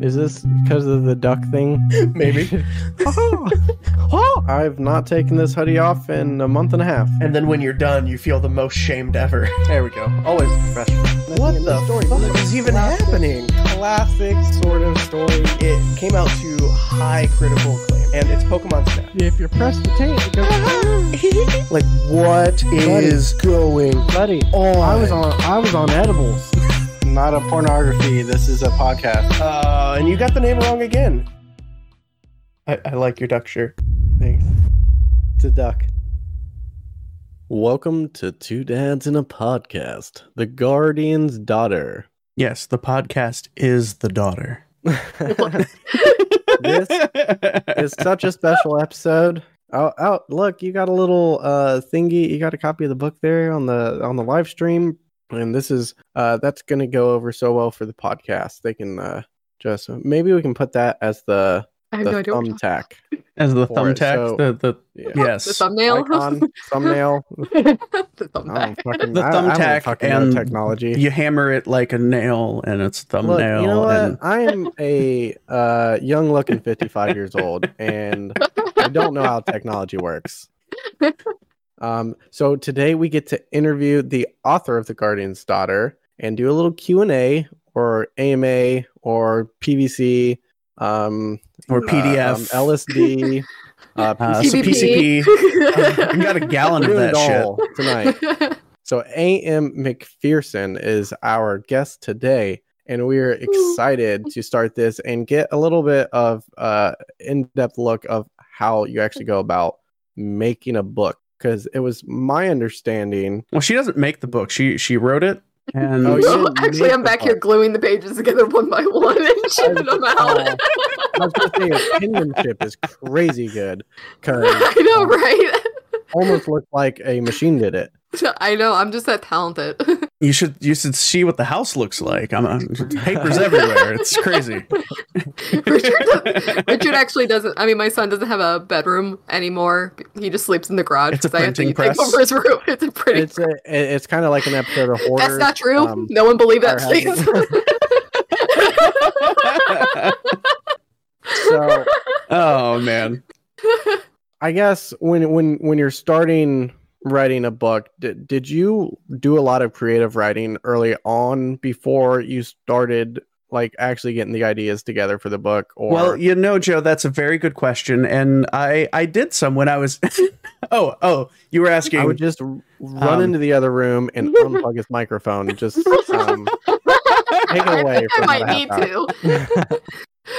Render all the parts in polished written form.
Is this because of the duck thing? Maybe. I've not taken this hoodie off in a month and a half. And then when you're done, you feel the most shamed ever. There we go. Always professional. What the fuck is even happening? Classic sort of story. It came out to high critical acclaim. And it's Pokemon Snap. If you're pressed to tape, it goes... Like, what is going on? I was on edibles. Not a pornography. This is a podcast. And you got the name wrong again. I like your duck shirt. Thanks. It's a duck. Welcome to Two Dads in a Podcast, The Guardian's Daughter. Yes, the podcast is the daughter. This is such a special episode. Oh, look, you got a little thingy. You got a copy of the book there on the live stream. And this is that's going to go over so well for the podcast. They can just maybe we can put that as the thumbtack. As the thumbtack? So, yes. The thumbnail? Icon, thumbnail. The thumbtack. The thumbtack and technology. You hammer it like a nail and it's thumbnail. Look, you know what? I am a young looking 55 years old and I don't know how technology works. So today we get to interview the author of The Guardian's Daughter and do a little Q&A or AMA or PVC. Or PDF, LSD, PCP. I got a gallon of that shit tonight. So A.M. McPherson is our guest today, and we are excited to start this and get a little bit of in-depth look of how you actually go about making a book, because it was my understanding. Well, she doesn't make the book; she wrote it. And actually, I'm back here gluing the pages together one by one and shipping them out. I was going to say, penmanship is crazy good. I know, right? Almost looked like a machine did it. I know. I'm just that talented. You should see what the house looks like. Papers everywhere. It's crazy. Richard actually doesn't. I mean, my son doesn't have a bedroom anymore. He just sleeps in the garage. It's a printing press. Over his room. It's a printing. It's kind of like an episode of horror. That's not true. No one believed that. Please. So, oh man, I guess when you're starting writing a book, did you do a lot of creative writing early on before you started like actually getting the ideas together for the book? Or... Well, you know, Joe, that's a very good question, and I did some when I was. oh, you were asking. I would just run into the other room and unplug his microphone and just take it away. I might need to.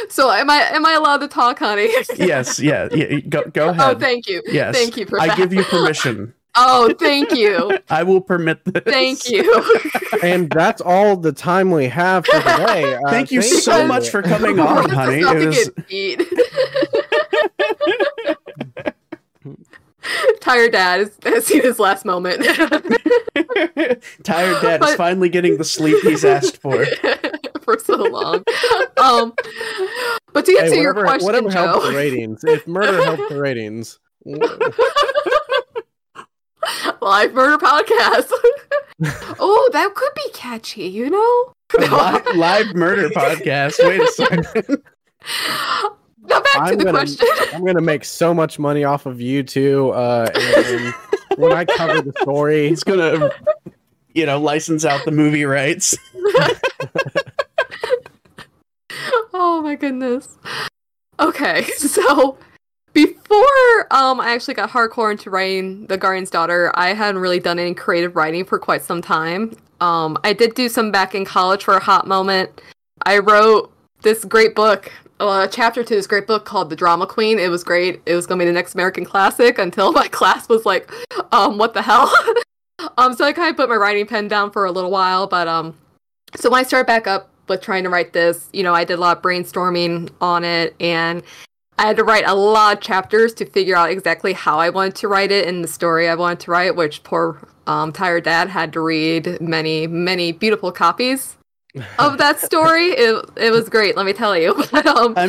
So am I allowed to talk, honey? Yes, yeah. Go ahead. Oh, thank you. Yes. Thank you for that. I give you permission. Oh, thank you. I will permit this. Thank you. And that's all the time we have for today. Thank you so much for coming on, honey. It was... Tired Dad has seen his last moment. Tired Dad is finally getting the sleep he's asked for. For so long. But to answer your question, whatever Joe, helps the ratings. If murder helps the ratings, live murder podcast. Oh, that could be catchy, you know. Live murder podcast. Wait a second. Now back to the question. I'm gonna make so much money off of you two. And when I cover the story, he's gonna, license out the movie rights. Oh my goodness. Okay, so before I actually got hardcore into writing The Guardian's Daughter, I hadn't really done any creative writing for quite some time. I did do some back in college for a hot moment. I wrote this great book, a chapter to this great book called The Drama Queen. It was great. It was going to be the next American classic until my class was like, what the hell? So I kind of put my writing pen down for a little while, but so when I started back up with trying to write this, I did a lot of brainstorming on it, and I had to write a lot of chapters to figure out exactly how I wanted to write it and the story I wanted to write, which poor Tired Dad had to read many, many beautiful copies of that story. It was great, let me tell you. But, I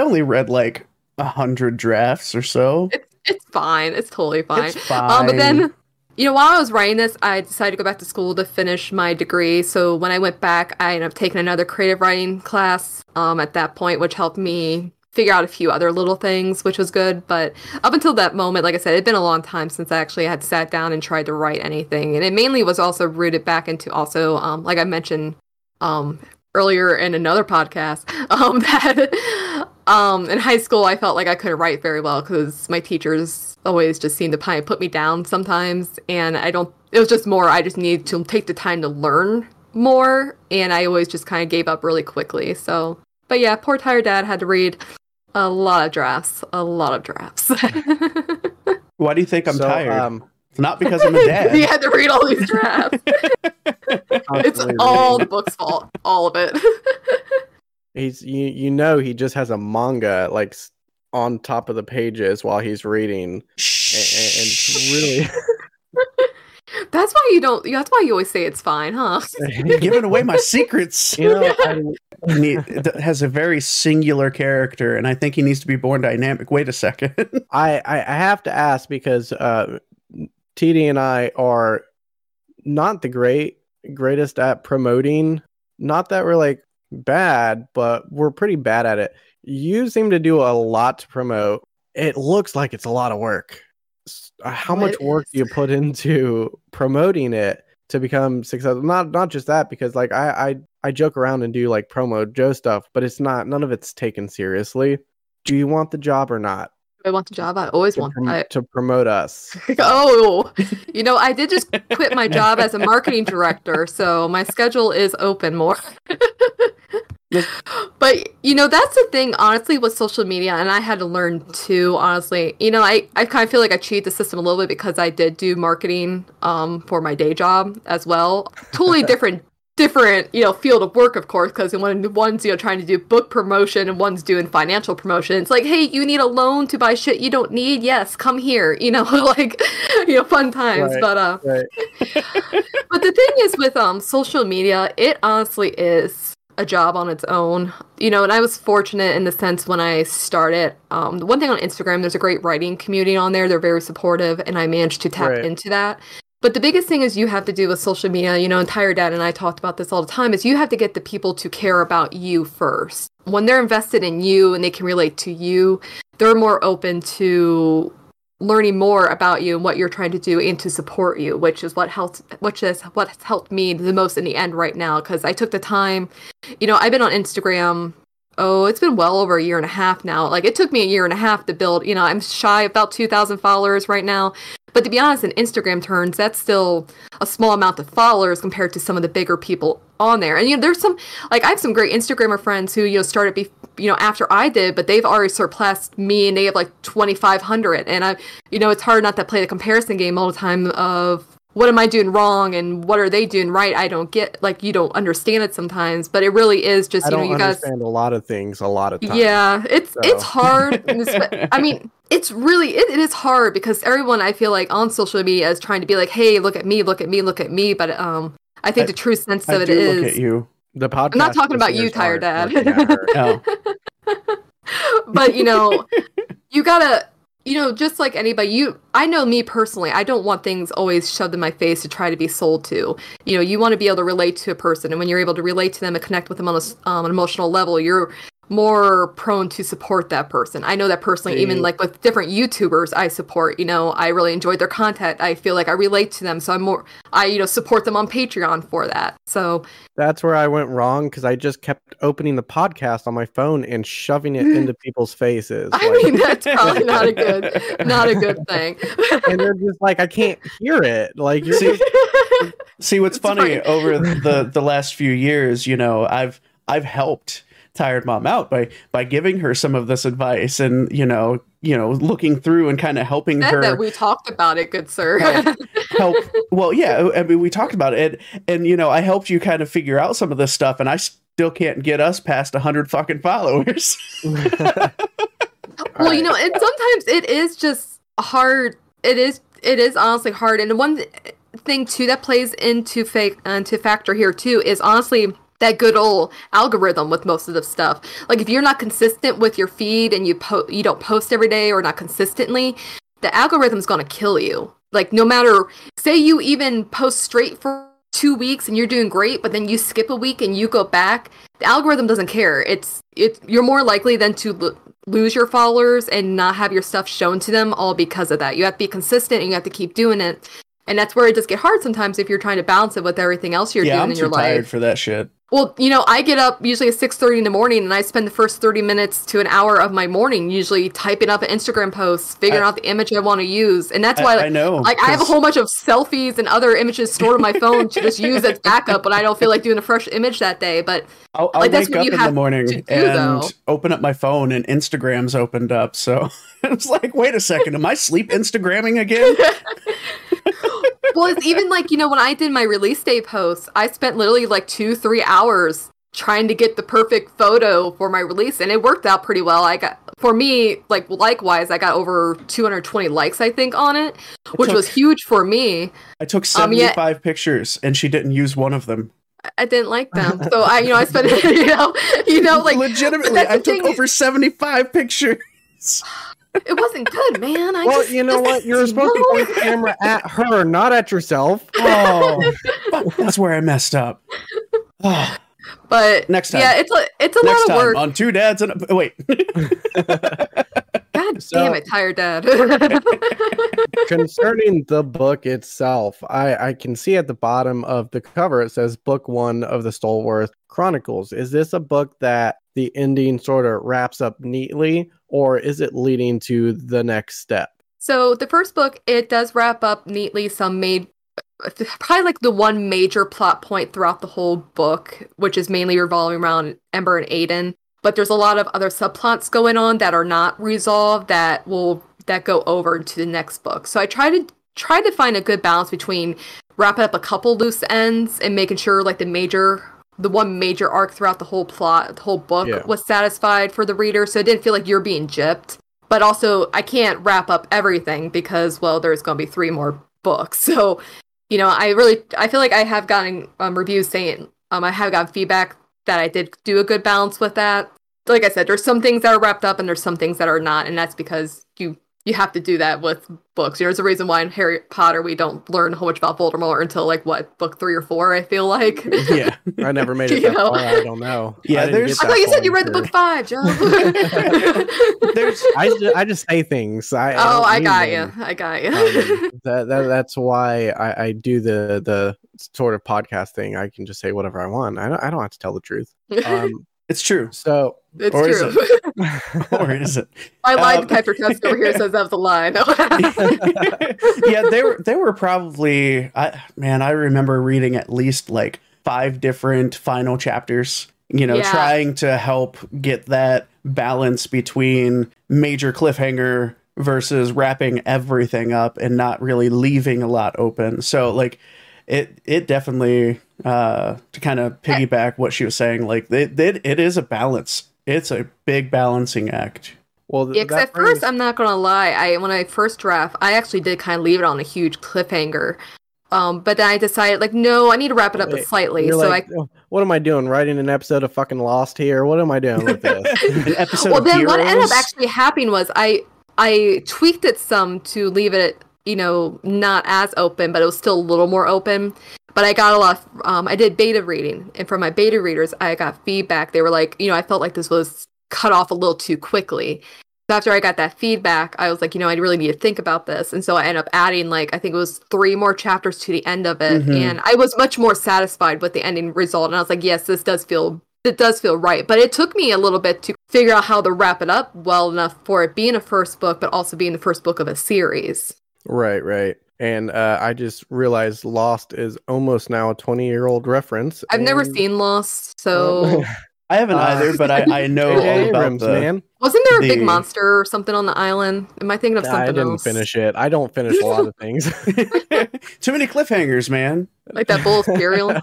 only read like 100 drafts or so. It's fine. It's totally fine. But then you know, while I was writing this, I decided to go back to school to finish my degree. So when I went back, I ended up taking another creative writing class at that point, which helped me figure out a few other little things, which was good. But up until that moment, like I said, it'd been a long time since I actually had sat down and tried to write anything. And it mainly was also rooted back into also, like I mentioned earlier in another podcast, that in high school, I felt like I couldn't write very well because my teachers always just seemed to kind of put me down sometimes. And it was just more, I just needed to take the time to learn more. And I always just kind of gave up really quickly. So, but yeah, poor tired dad had to read a lot of drafts, Why do you think I'm tired? Not because I'm a dad. He had to read all these drafts. It's all the book's fault. All of it. He's, you know, he just has a manga like on top of the pages while he's reading, and it's really. That's why you don't. That's why you always say it's fine, huh? You're giving away my secrets. You know, it has a very singular character, and I think he needs to be born dynamic. Wait a second. I have to ask because TD and I are not the greatest at promoting. Not that we're like bad, but we're pretty bad at it. You seem to do a lot to promote. It looks like it's a lot of work. How much work do you put into promoting it to become successful? Not just that, because like I joke around and do like promo Joe stuff, but it's not, none of it's taken seriously. Do you want the job or not? I want the job. I always want to promote us. Oh, you know, I did just quit my job as a marketing director, so my schedule is open more. But, you know, that's the thing, honestly, with social media, and I had to learn too, honestly. You know, I kind of feel like I cheated the system a little bit because I did do marketing for my day job as well. Totally different, you know, field of work, of course, because one's, you know, trying to do book promotion and one's doing financial promotion. It's like, hey, you need a loan to buy shit you don't need? Yes, come here, you know, like, you know, fun times. Right, but right. But the thing is with social media, it honestly is a job on its own, you know. And I was fortunate in the sense when I started, the one thing on Instagram, there's a great writing community on there. They're very supportive, and I managed to tap into that. But the biggest thing is you have to do with social media, you know, and Tired Dad and I talked about this all the time, is you have to get the people to care about you first. When they're invested in you and they can relate to you, they're more open to learning more about you and what you're trying to do and to support you, which is what's helped me the most in the end right now, because I took the time, you know, I've been on Instagram, it's been well over a year and a half now. Like, it took me a year and a half to build, you know, I'm shy about 2,000 followers right now. But to be honest, in Instagram terms, that's still a small amount of followers compared to some of the bigger people on there. And, you know, there's some, like, I have some great Instagrammer friends who, you know, started, you know, after I did, but they've already surpassed me and they have like 2,500. And I, you know, it's hard not to play the comparison game all the time of what am I doing wrong and what are they doing right? I don't get, like, you don't understand it sometimes, but it really is just, you know, you guys understand a lot of things a lot of times. Yeah, it's hard. I mean, it's really, it is hard because everyone, I feel like, on social media is trying to be like, hey, look at me, look at me, look at me. But I think the true sense of it is, look at you. The podcast, I'm not talking about you, Tired Dad. No. But, you know, you gotta, you know, just like anybody, I know me personally, I don't want things always shoved in my face to try to be sold to. You know, you want to be able to relate to a person. And when you're able to relate to them and connect with them on an emotional level, you're more prone to support that person. I know that personally, even like with different YouTubers I support, you know, I really enjoyed their content. I feel like I relate to them. So I support them on Patreon for that. So that's where I went wrong, because I just kept opening the podcast on my phone and shoving it into people's faces. I mean, that's probably not a good thing. And they're just like, I can't hear it. Like, you're See what's funny, over the last few years, you know, I've helped Tired Mom out by giving her some of this advice, and you know looking through and kind of helping her. That we talked about it, good sir. help. Well, yeah, I mean, we talked about it, and you know, I helped you kind of figure out some of this stuff, and I still can't get us past 100 fucking followers. Well, you know, and sometimes it is just hard. It is honestly hard. And one thing too that plays into factor here too is honestly that good old algorithm with most of the stuff. Like, if you're not consistent with your feed and you don't post every day or not consistently, the algorithm's going to kill you. Like, no matter, say you even post straight for 2 weeks and you're doing great, but then you skip a week and you go back, the algorithm doesn't care. You're more likely than to lose your followers and not have your stuff shown to them all because of that. You have to be consistent and you have to keep doing it. And that's where it does get hard sometimes if you're trying to balance it with everything else you're doing in your life. Yeah, I'm too tired for that shit. Well, you know, I get up usually at 6:30 in the morning, and I spend the first 30 minutes to an hour of my morning usually typing up an Instagram post, figuring out the image I want to use. And that's why I have a whole bunch of selfies and other images stored on my phone to just use as backup when I don't feel like doing a fresh image that day. But I'll like, that's wake what you up have in the morning do, and though. Open up my phone, and Instagram's opened up. So it's like, wait a second, am I sleep Instagramming again? Well, it's even like, you know, when I did my release day posts, I spent literally like 2-3 hours trying to get the perfect photo for my release, and it worked out pretty well. I got, for me, like, likewise, I got over 220 likes, I think, on it, which was huge for me. I took 75 pictures, and she didn't use one of them. I didn't like them, so I spent, like, legitimately, I took over 75 pictures. It wasn't good, man. You know what? You're supposed to point the camera at her, not at yourself. Oh, that's where I messed up. Oh. But next time, it's a lot of work on Two Dads and wait. God damn it, tired dad. Concerning the book itself, I can see at the bottom of the cover it says Book 1 of the Stalworth Chronicles. Is this a book that the ending sort of wraps up neatly, or is it leading to the next step? So the first book, it does wrap up neatly. Probably like the one major plot point throughout the whole book, which is mainly revolving around Ember and Aiden. But there's a lot of other subplots going on that are not resolved that go over to the next book. So I try to find a good balance between wrapping up a couple loose ends and making sure like the one major arc throughout the whole book was satisfied for the reader. So it didn't feel like you're being gypped. But also I can't wrap up everything because, well, there's going to be 3 more books. So, you know, I feel like I have gotten reviews saying, I have gotten feedback that I did do a good balance with that. Like I said, there's some things that are wrapped up and there's some things that are not. And that's because you have to do that with books. There's a reason why in Harry Potter, we don't learn how much about Voldemort until like book 3 or 4, I feel like. Yeah, I never made it that far. I don't know. Yeah, I thought you said you read the book 5, Joe. I just say things. I got you. That's why I do the sort of podcast thing. I can just say whatever I want. I don't have to tell the truth. It's true. So it's or true. Is it? Or is it? My lie detector test over here says that was a lie. No. Yeah, they were probably. I remember reading at least like 5 different final chapters. Trying to help get that balance between major cliffhanger versus wrapping everything up and not really leaving a lot open. So like. It definitely, to kind of piggyback what she was saying, like it is a balance. It's a big balancing act. Well, at first, I'm not going to lie. When I first draft, I actually did kind of leave it on a huge cliffhanger. But then I decided, like, no, I need to wrap it up slightly. So like, what am I doing? Writing an episode of fucking Lost here? What am I doing with this? An episode well, of then Heroes? What ended up actually happening was I tweaked it some to leave it not as open, but it was still a little more open. But I got a lot of, I did beta reading, and from my beta readers, I got feedback. They were like, I felt like this was cut off a little too quickly. So after I got that feedback, I was like, I really need to think about this. And so I ended up adding, like, I think it was 3 more chapters to the end of it. Mm-hmm. And I was much more satisfied with the ending result. And I was like, yes, it does feel right. But it took me a little bit to figure out how to wrap it up well enough for it being a first book, but also being the first book of a series. Right. And I just realized Lost is almost now a 20-year-old reference. I've never seen Lost, so... I haven't either, but I know all about Abrams, man. Wasn't there a big monster or something on the island? Am I thinking of something else? I didn't finish it. I don't finish a lot of things. Too many cliffhangers, man. Like that bowl of cereal.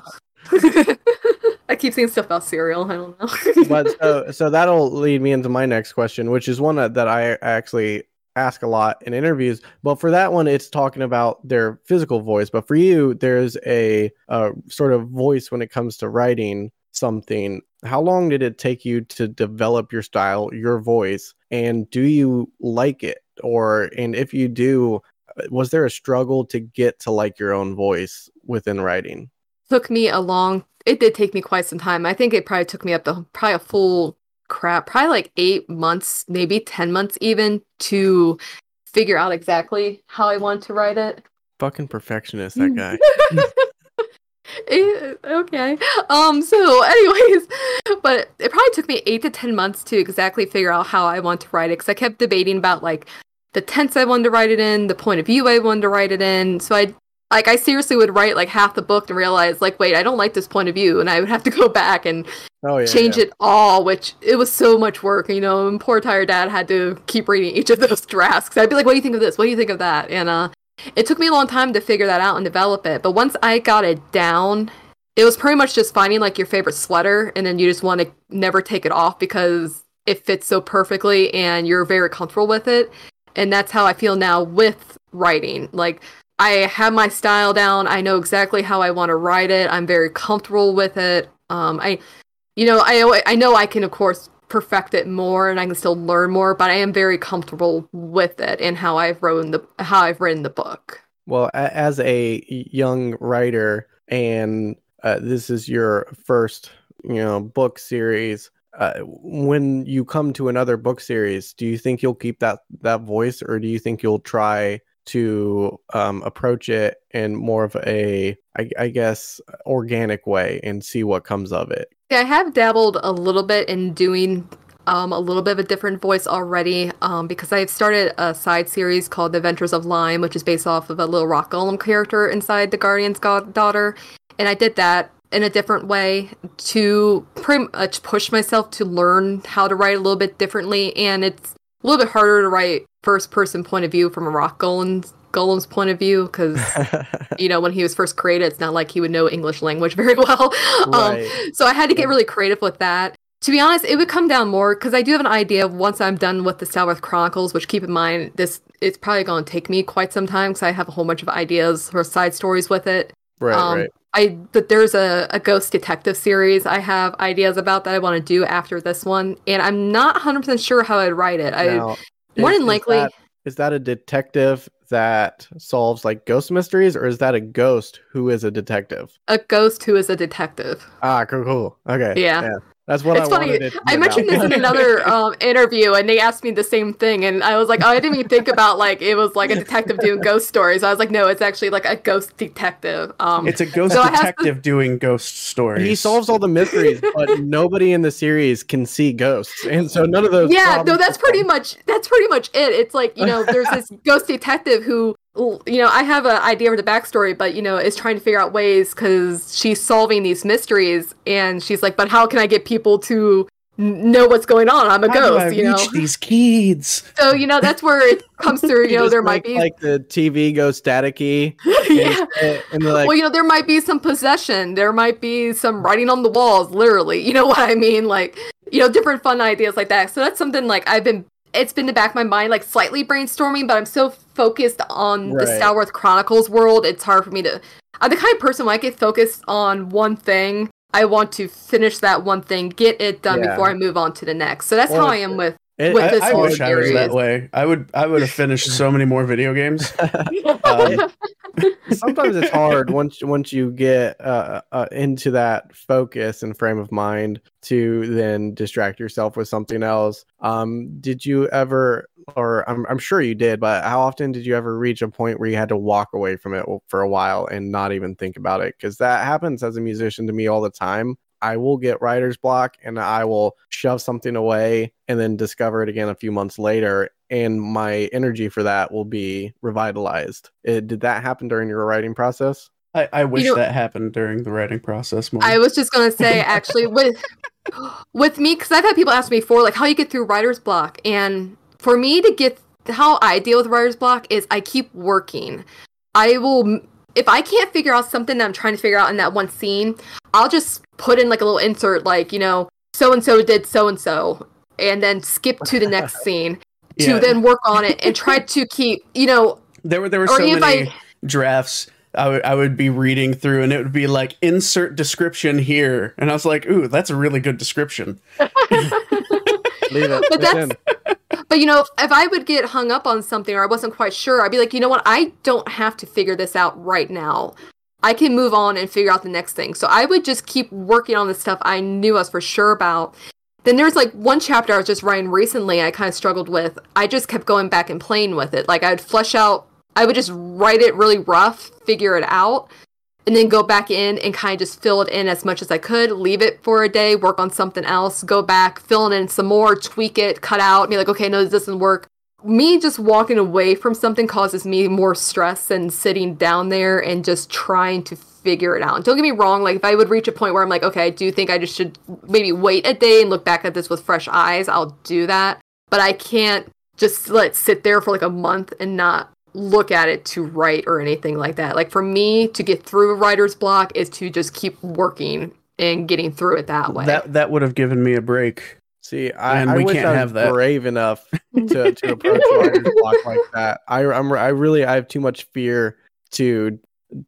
I keep seeing stuff about cereal. I don't know. But so that'll lead me into my next question, which is one that I actually... ask a lot in interviews, but for that one it's talking about their physical voice, but for you there's a sort of voice when it comes to writing something. How long did it take you to develop your style, your voice, and do you like it? Or, and if you do, was there a struggle to get to like your own voice within writing? It did take me quite some time. I think it probably took me up to probably a full crap, probably like 8 months, maybe 10 months even, to figure out exactly how I wanted to write it. Fucking perfectionist, that guy. Okay. So anyways, but it probably took me 8 to 10 months to exactly figure out how I want to write it, because I kept debating about like the tense I wanted to write it in, the point of view I wanted to write it in. So I seriously would write like half the book and realize like, wait, I don't like this point of view, and I would have to go back and change it all, which it was so much work, you know. And poor tired dad had to keep reading each of those drafts, because I'd be like, what do you think of this? What do you think of that? And it took me a long time to figure that out and develop it. But once I got it down, it was pretty much just finding like your favorite sweater, and then you just want to never take it off because it fits so perfectly and you're very comfortable with it. And that's how I feel now with writing. Like, I have my style down. I know exactly how I want to write it. I'm very comfortable with it. I know I can, of course, perfect it more, and I can still learn more, but I am very comfortable with it and how I've written the book. Well, as a young writer, and this is your first, book series. When you come to another book series, do you think you'll keep that voice, or do you think you'll try to approach it in more of a, I guess, organic way and see what comes of it? I have dabbled a little bit in doing a little bit of a different voice already, because I've started a side series called The Adventures of Lime, which is based off of a Little Rock Golem character inside The Guardian's Daughter, and I did that in a different way to pretty much push myself to learn how to write a little bit differently. And it's a little bit harder to write first-person point of view from a rock golem's point of view, because when he was first created, it's not like he would know English language very well. Right. So I had to get really creative with that. To be honest, it would come down more, because I do have an idea of once I'm done with the Stalworth Chronicles, which, keep in mind, it's probably going to take me quite some time, because I have a whole bunch of ideas or side stories with it. Right. But there's a ghost detective series I have ideas about that I want to do after this one, and I'm not 100% sure how I'd write it. Is that a detective that solves like ghost mysteries, or is that a ghost who is a detective? A ghost who is a detective. Ah, cool. Okay. Yeah. That's what it's funny. I mentioned this in another interview, and they asked me the same thing, and I was like, "Oh, I didn't even think about like it was like a detective doing ghost stories." I was like, "No, it's actually like a ghost detective." It's a ghost detective doing ghost stories. He solves all the mysteries, but nobody in the series can see ghosts, and so none of those. Yeah, no, that's pretty much it. It's like there's this ghost detective who. I have an idea of the backstory, but, is trying to figure out ways, because she's solving these mysteries, and she's like, but how can I get people to know what's going on? I'm a ghost, reach these kids. So, that's where it comes through, there might be... Like the TV goes staticky. Yeah. And like... Well, there might be some possession. There might be some writing on the walls, literally. You know what I mean? Like, different fun ideas like that. So that's something, like, it's been in the back of my mind, like slightly brainstorming, but I'm so focused on the Stalworth Chronicles world. It's hard for me to, I'm the kind of person when I get focused on one thing, I want to finish that one thing, get it done before I move on to the next. So that's how I am with this whole series. I wish I was that way. I would have finished so many more video games. Sometimes it's hard once you get into that focus and frame of mind to then distract yourself with something else. Did you ever, or I'm sure you did, but how often did you ever reach a point where you had to walk away from it for a while and not even think about it? Because that happens as a musician to me all the time. I will get writer's block, and I will shove something away and then discover it again a few months later, and my energy for that will be revitalized. Did that happen during your writing process? I wish that happened during the writing process more. I was just going to say, actually, with me, because I've had people ask me before, like, how you get through writer's block. And for me to get how I deal with writer's block is I keep working. I will... If I can't figure out something that I'm trying to figure out in that one scene, I'll just put in like a little insert, like, so-and-so did so-and-so, and then skip to the next scene to then work on it and try to keep, There were so many drafts I would be reading through, and it would be like, insert description here. And I was like, ooh, that's a really good description. Leave it. But that's... But, you know, if I would get hung up on something or I wasn't quite sure, I'd be like, you know what? I don't have to figure this out right now. I can move on and figure out the next thing. So I would just keep working on the stuff I knew I was for sure about. Then there's like one chapter I was just writing recently I kind of struggled with. I just kept going back and playing with it. Like I would flesh out, I would just write it really rough, figure it out, and then go back in and kind of just fill it in as much as I could, leave it for a day, work on something else, go back, fill it in some more, tweak it, cut out, be like, okay, no, this doesn't work. Me just walking away from something causes me more stress than sitting down there and just trying to figure it out. And don't get me wrong, like if I would reach a point where I'm like, okay, I do think I just should maybe wait a day and look back at this with fresh eyes, I'll do that. But I can't just let it sit there for like a month and not look at it to write or anything like that. Like for me to get through a writer's block is to just keep working and getting through it that way. That would have given me a break. See, I wish I was brave enough to approach a writer's block like that. I have too much fear to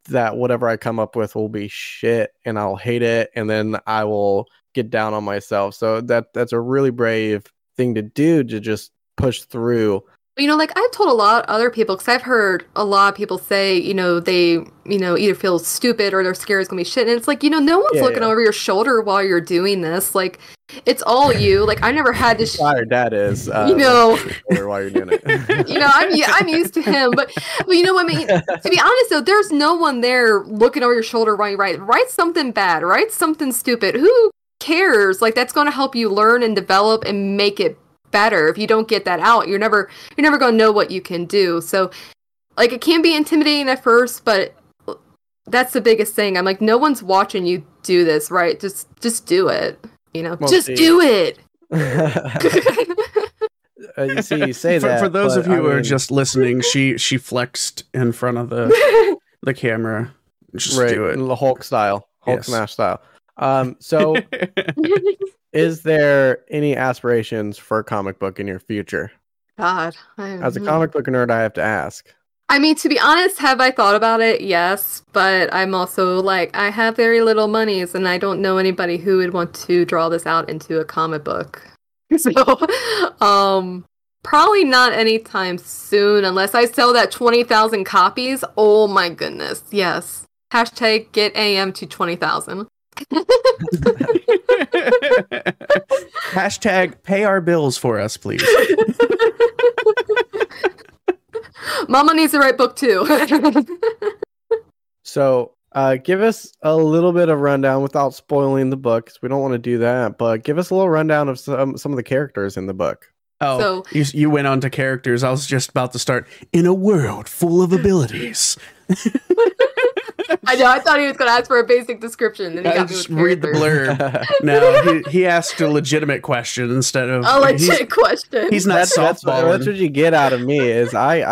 that whatever I come up with will be shit and I'll hate it and then I will get down on myself. So that's a really brave thing to do, to just push through. You know, like I've told a lot of other people, because I've heard a lot of people say, you know, they, you know, either feel stupid or they're scared it's going to be shit. And it's like, you know, no one's looking over your shoulder while you're doing this. Like, it's all you. Like, I never had to. Fired dad is, you know, while you're doing it. You know, I'm used to him. But you know what I mean? To be honest, though, there's no one there looking over your shoulder while you write. Write something bad. Write something stupid. Who cares? Like, that's going to help you learn and develop and make it better. If you don't get that out, you're never going to know what you can do. So like it can be intimidating at first, but that's the biggest thing. I'm like, no one's watching you do this, right? Just do it, you know. Well, just do it. You say that for those of you who are just listening, she flexed in front of the the camera. Just do it, the Hulk style, Smash style. So is there any aspirations for a comic book in your future? God. As a comic book nerd, I have to ask. I mean, to be honest, have I thought about it? Yes. But I'm also like, I have very little monies and I don't know anybody who would want to draw this out into a comic book. So, probably not anytime soon unless I sell that 20,000 copies. Oh my goodness. Yes. Hashtag get AM to 20,000. Hashtag pay our bills for us, please. Mama needs to write book too. So give us a little bit of rundown without spoiling the book, because we don't want to do that, but give us a little rundown of some of the characters in the book. Oh, so, you went on to characters. I was just about to start. In a world full of abilities. I know. I thought he was going to ask for a basic description. And he got just read the blurb. No, he asked a legitimate question instead of a legit question. He's not softballing. That's what you get out of me. Is I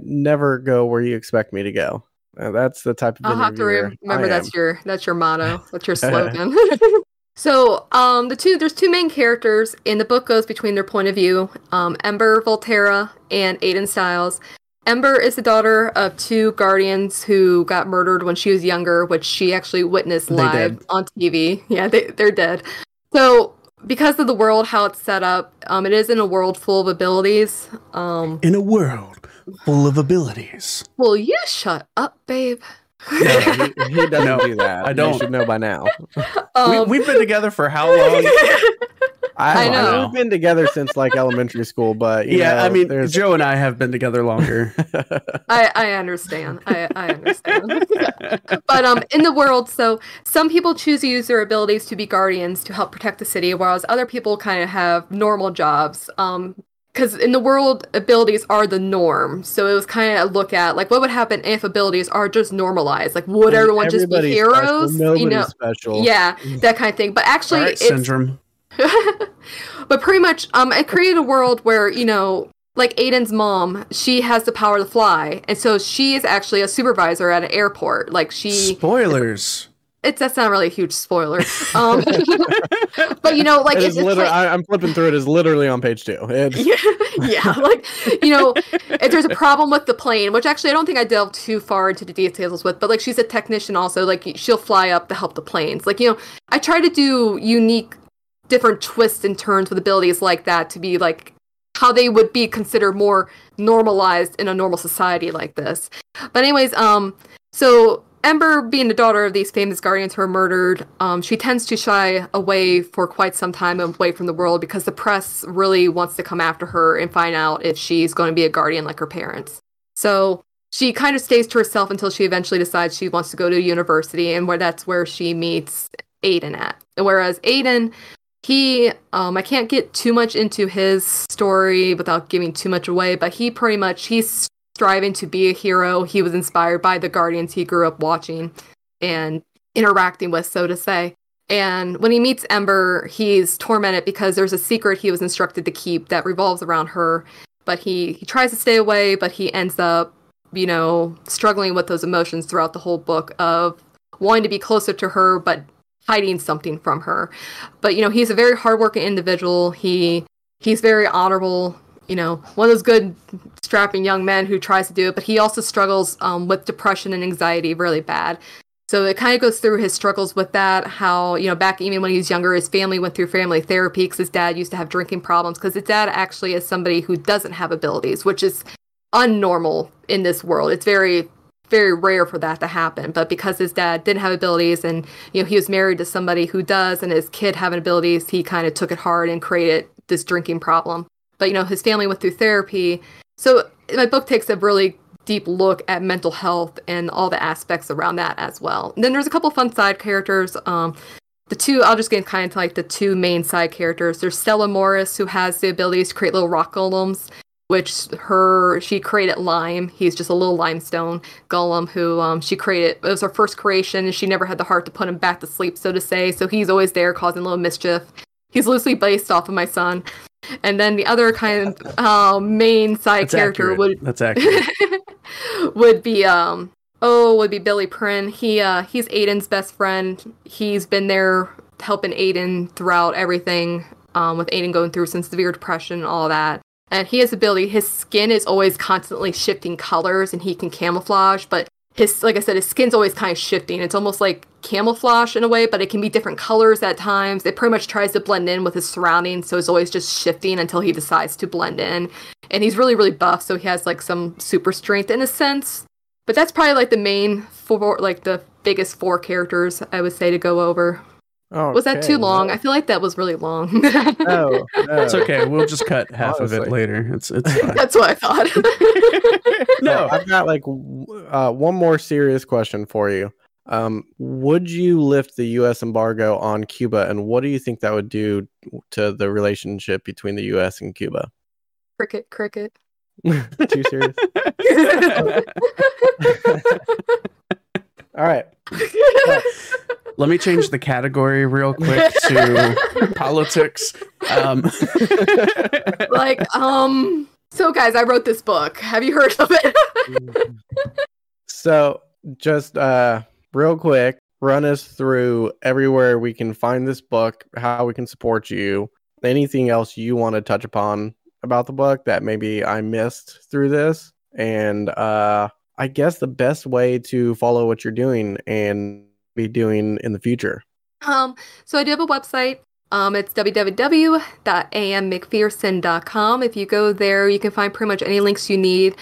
never go where you expect me to go. That's the type of. I'll have to remember that's your motto. That's your slogan. So there's two main characters, and the book goes between their point of view. Ember Volterra and Aiden Styles. Ember is the daughter of two guardians who got murdered when she was younger, which she actually witnessed live on TV. Yeah, they're dead. So because of the world, how it's set up, it is in a world full of abilities. In a world full of abilities. Will you shut up, babe? No, he doesn't do that. I don't. You should know by now. We've been together for how long? I know. We've been together since like elementary school, but you know, I mean, Joe and I have been together longer. I understand. I understand. But in the world, so some people choose to use their abilities to be guardians to help protect the city, whereas other people kind of have normal jobs. Because in the world, abilities are the norm. So it was kind of a look at, like, what would happen if abilities are just normalized? Like, would everyone just be heroes? Special, you know, special. Yeah, that kind of thing. But actually, it's... syndrome. But pretty much, it created a world where, you know, like Aiden's mom, she has the power to fly. And so she is actually a supervisor at an airport. Like, she... Spoilers! That's not really a huge spoiler. But, you know, like... I'm flipping through it. It's literally on page 2. Yeah, like, you know, if there's a problem with the plane, which actually I don't think I delved too far into the details with, but, like, she's a technician also. Like, she'll fly up to help the planes. Like, you know, I try to do unique, different twists and turns with abilities like that to be, like, how they would be considered more normalized in a normal society like this. But anyways, so Ember, being the daughter of these famous guardians who are murdered, she tends to shy away for quite some time away from the world because the press really wants to come after her and find out if she's going to be a guardian like her parents. So she kind of stays to herself until she eventually decides she wants to go to university, and that's where she meets Aiden at. Whereas Aiden, he, I can't get too much into his story without giving too much away, but he pretty much, he's striving to be a hero. He was inspired by the Guardians he grew up watching and interacting with, so to say. And when he meets Ember, he's tormented because there's a secret he was instructed to keep that revolves around her, but he tries to stay away, but he ends up, you know, struggling with those emotions throughout the whole book of wanting to be closer to her, but hiding something from her. But, you know, he's a very hardworking individual. He's very honorable, you know, one of those good strapping young men who tries to do it, but he also struggles with depression and anxiety really bad. So it kind of goes through his struggles with that, how, you know, back even when he was younger, his family went through family therapy because his dad used to have drinking problems, because his dad actually is somebody who doesn't have abilities, which is unnormal in this world. It's very, very rare for that to happen, but because his dad didn't have abilities and, you know, he was married to somebody who does and his kid having abilities, he kind of took it hard and created this drinking problem. But, you know, his family went through therapy. So my book takes a really deep look at mental health and all the aspects around that as well. And then there's a couple fun side characters. I'll just get kind of like the two main side characters. There's Stella Morris, who has the abilities to create little rock golems, which she created Lime. He's just a little limestone golem who she created. It was her first creation, and she never had the heart to put him back to sleep, so to say. So he's always there causing a little mischief. He's loosely based off of my son. And then the other kind of main side character would be Billy Prynne. He's Aiden's best friend. He's been there helping Aiden throughout everything, with Aiden going through some severe depression and all that. And he has the ability, his skin is always constantly shifting colors, and he can camouflage, but his skin's always kind of shifting. It's almost like camouflage in a way, but it can be different colors at times. It pretty much tries to blend in with his surroundings, so it's always just shifting until he decides to blend in. And he's really, really buff, so he has like some super strength in a sense. But that's probably like the main four, like the biggest four characters I would say to go over. Oh, okay. Was that too long? No. I feel like that was really long. No, it's okay. We'll just cut half of it later. It's fine. That's what I thought. No, I've got like one more serious question for you. Would you lift the U.S. embargo on Cuba, and what do you think that would do to the relationship between the U.S. and Cuba? Cricket, cricket. Too serious. All right. Let me change the category real quick to politics. So guys, I wrote this book. Have you heard of it? So just real quick, run us through everywhere we can find this book, how we can support you, anything else you want to touch upon about the book that maybe I missed through this. And I guess the best way to follow what you're doing and be doing in the future. So I do have a website. It's www.ammcpherson.com. If you go there, you can find pretty much any links you need.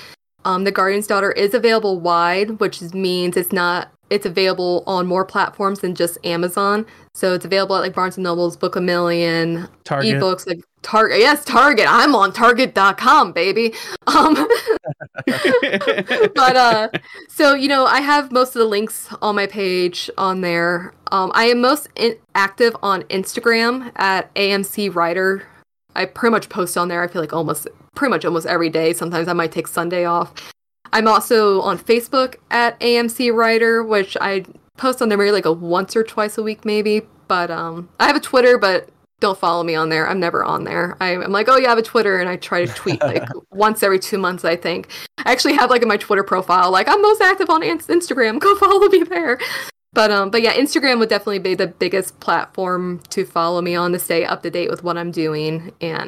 The Guardian's Daughter is available wide, which means it's available on more platforms than just Amazon. So it's available at like Barnes & Noble's, Book a Million, Target. Ebooks like Target. Yes, Target. I'm on Target.com, baby. But so, you know, I have most of the links on my page on there. I am most active on Instagram at AMC Writer. I pretty much post on there. I feel like almost every day. Sometimes I might take Sunday off. I'm also on Facebook at AMC Writer, which I post on there maybe like once or twice a week maybe. But I have a Twitter, but don't follow me on there. I'm never on there. I'm like, oh yeah, I have a Twitter, and I try to tweet like once every 2 months, I think. I actually have like in my Twitter profile, like I'm most active on Instagram. Go follow me there. But yeah, Instagram would definitely be the biggest platform to follow me on to stay up to date with what I'm doing. And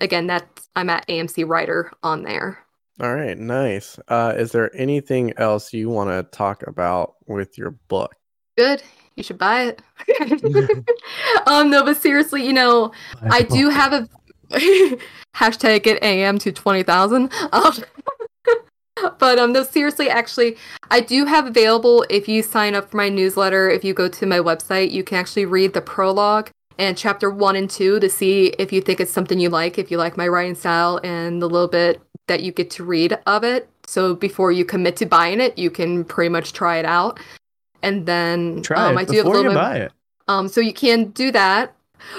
again, I'm at AMC Writer on there. All right, nice. Is there anything else you want to talk about with your book? Good. You should buy it. No, but seriously, you know, I do have a Hashtag get AM to 20,000. But no, seriously, actually, I do have available, if you sign up for my newsletter, if you go to my website, you can actually read the prologue and chapter 1 and 2 to see if you think it's something you like, if you like my writing style and the little bit that you get to read of it. So before you commit to buying it, you can pretty much try it out. And then I do have a little bit. Buy it. So you can do that.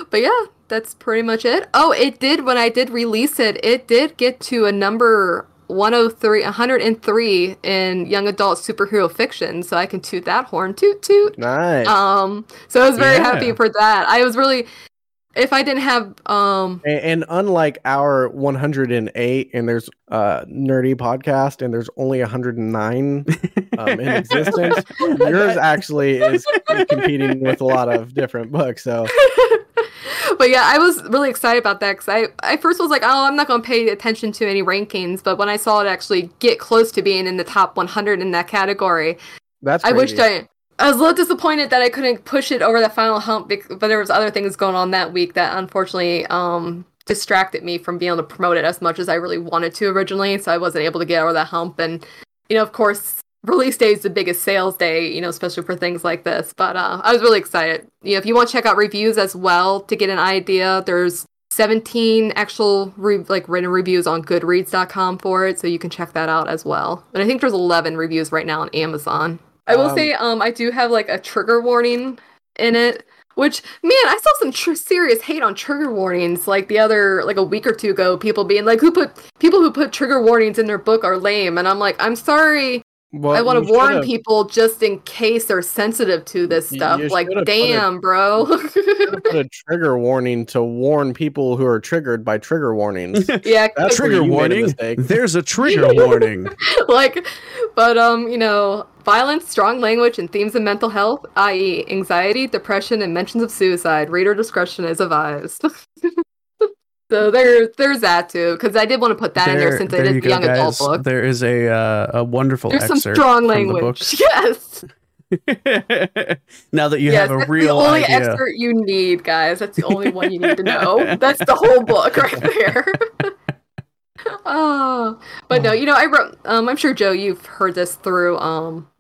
But yeah, that's pretty much it. Oh, it did, when I did release it, it did get to a number 103 in young adult superhero fiction, so I can toot that horn, toot toot. Nice. So I was very happy for that. I was really, if I didn't have and unlike our 108, and there's nerdy podcast, and there's only 109 in existence, yours actually is competing with a lot of different books. So. But yeah, I was really excited about that because I first was like, oh, I'm not going to pay attention to any rankings. But when I saw it actually get close to being in the top 100 in that category, that's crazy. I was a little disappointed that I couldn't push it over the final hump, but there was other things going on that week that unfortunately distracted me from being able to promote it as much as I really wanted to originally. So I wasn't able to get over that hump. And, you know, of course, release day is the biggest sales day, you know, especially for things like this. But I was really excited. You know, if you want to check out reviews as well to get an idea, there's 17 actual written reviews on Goodreads.com for it, so you can check that out as well. And I think there's 11 reviews right now on Amazon. I will say, I do have like a trigger warning in it, which, man, I saw some serious hate on trigger warnings. Like a week or two ago, people being like, people who put trigger warnings in their book are lame, and I'm like, I'm sorry. Well, I want to warn people just in case they're sensitive to this stuff. Like, damn, bro. Put a trigger warning to warn people who are triggered by trigger warnings. Yeah, that's trigger warning. There's a trigger warning. You know, violence, strong language, and themes of mental health, i.e., anxiety, depression, and mentions of suicide. Reader discretion is advised. So there's that too, because I did want to put that in there since I did the young adult book. There is a wonderful excerpt from the book. There's some strong language. Yes. Now that you have a real idea. That's the only excerpt you need, guys. That's the only one you need to know. That's the whole book right there. Oh, but no, you know, I wrote. I'm sure Joe, you've heard this through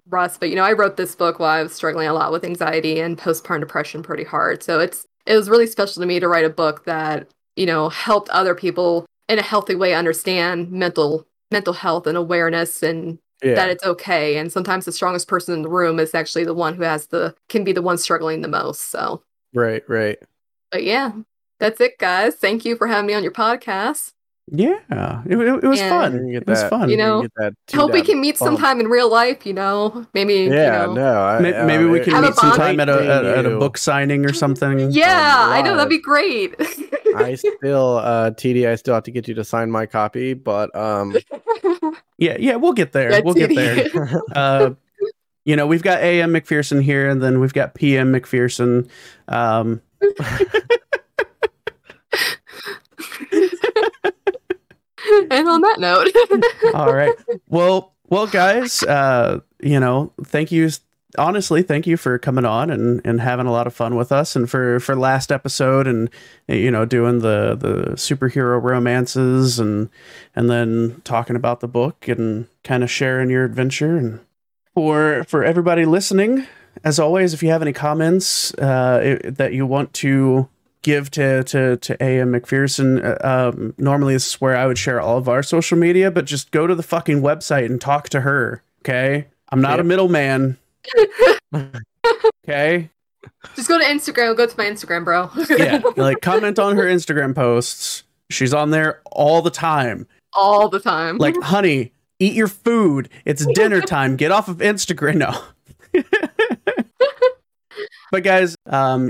Russ, but you know, I wrote this book while I was struggling a lot with anxiety and postpartum depression pretty hard. So it was really special to me to write a book that, you know, helped other people in a healthy way understand mental health and awareness, and that it's okay. And sometimes the strongest person in the room is actually the one who can be the one struggling the most. So right. But yeah, that's it, guys. Thank you for having me on your podcast. Yeah, it was fun. It was fun. You know, hope we can meet sometime in real life. You know, maybe we can meet sometime at a book signing or something. Yeah, I know, that'd be great. I still have to get you to sign my copy, but yeah, we'll get there. We'll get there. You know, we've got A.M. McPherson here, and then we've got P.M. McPherson. And on that note, all right. Well, guys, you know, thank you. Honestly, thank you for coming on and having a lot of fun with us, and for last episode, and you know, doing the superhero romances and then talking about the book and kind of sharing your adventure. And for everybody listening, as always, if you have any comments that you want to give to A.M. McPherson. Normally this is where I would share all of our social media, but just go to the fucking website and talk to her. Okay, I'm not a middleman. Okay, just go to Instagram. Go to my Instagram, bro. Yeah, like comment on her Instagram posts. She's on there all the time. All the time. Like, honey, eat your food. It's dinner time. Get off of Instagram. No. But guys,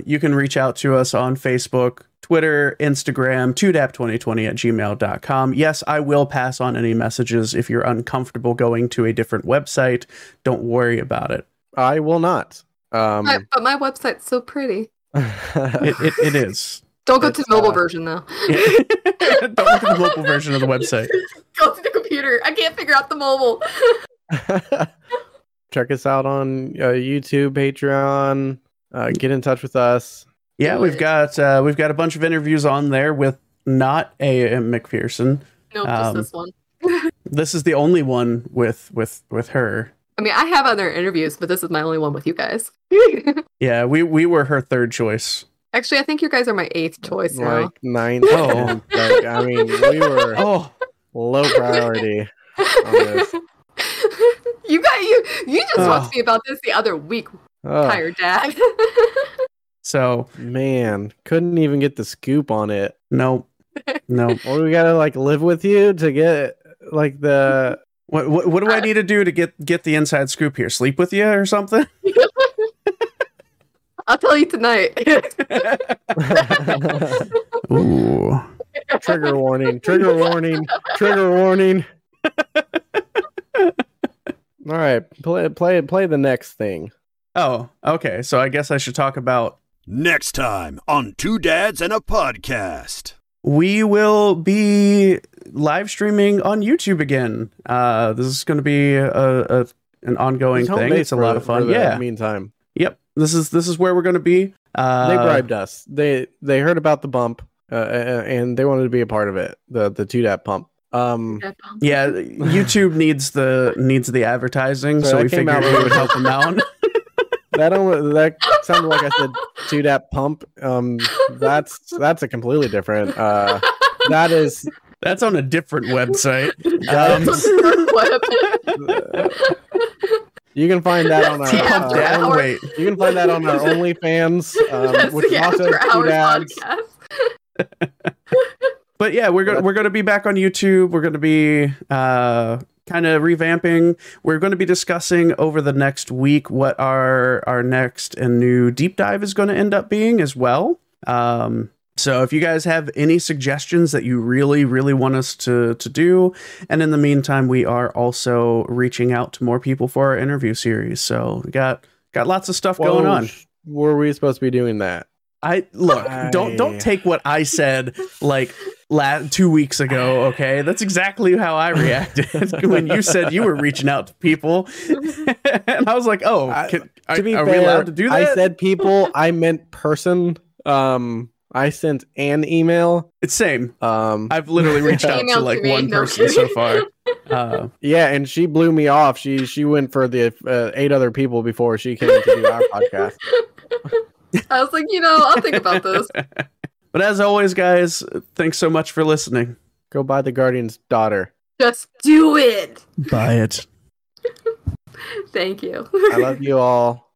you can reach out to us on Facebook, Twitter, Instagram, 2dap2020@gmail.com. Yes, I will pass on any messages. If you're uncomfortable going to a different website, don't worry about it. I will not. But my website's so pretty. It is. Don't go to the mobile version, though. Don't go to the mobile version of the website. Go to the computer. I can't figure out the mobile. Check us out on YouTube, Patreon. Get in touch with us. Yeah, we've got a bunch of interviews on there with not A.M. McPherson. No, just this one. This is the only one with her. I mean, I have other interviews, but this is my only one with you guys. Yeah, we were her third choice. Actually, I think you guys are my eighth choice now. Like ninth. Oh. Like, I mean, we were low priority on this. You just talked to me about this the other week, tired dad. So, man, couldn't even get the scoop on it. Nope. Well, we gotta live with you to get the what do I need to do to get the inside scoop here? Sleep with you or something? I'll tell you tonight. Ooh. Trigger warning. Trigger warning. Trigger warning. All right, play the next thing. Oh, okay. So I guess I should talk about next time on Two Dads and a Podcast. We will be live streaming on YouTube again. This is going to be an ongoing thing. It's a lot of fun. Yeah. In the meantime. Yep. This is where we're going to be. They bribed us. They heard about the bump and they wanted to be a part of it. The Two Dad pump. Yeah, YouTube needs the advertising, so we figured we would help them out. That sounded like I said Two Dap pump. That's a completely different. That's on a different website. You can find that on our OnlyFans, which also is Two Dads. But yeah, we're gonna be back on YouTube. We're gonna be kind of revamping. We're going to be discussing over the next week what our next and new deep dive is going to end up being as well. So if you guys have any suggestions that you really, really want us to do, and in the meantime, we are also reaching out to more people for our interview series. So we got lots of stuff going on. Were we supposed to be doing that? Don't take what I said 2 weeks ago, okay? That's exactly how I reacted when you said you were reaching out to people. And I was like, are we allowed to do that? I said people, I meant person. I sent an email. It's same. I've literally reached out to one person so far. Yeah, and she blew me off. She went for the 8 other people before she came to do our podcast. I was like, I'll think about this. But as always, guys, thanks so much for listening. Go buy The Guardian's Daughter. Just do it. Buy it. Thank you. I love you all.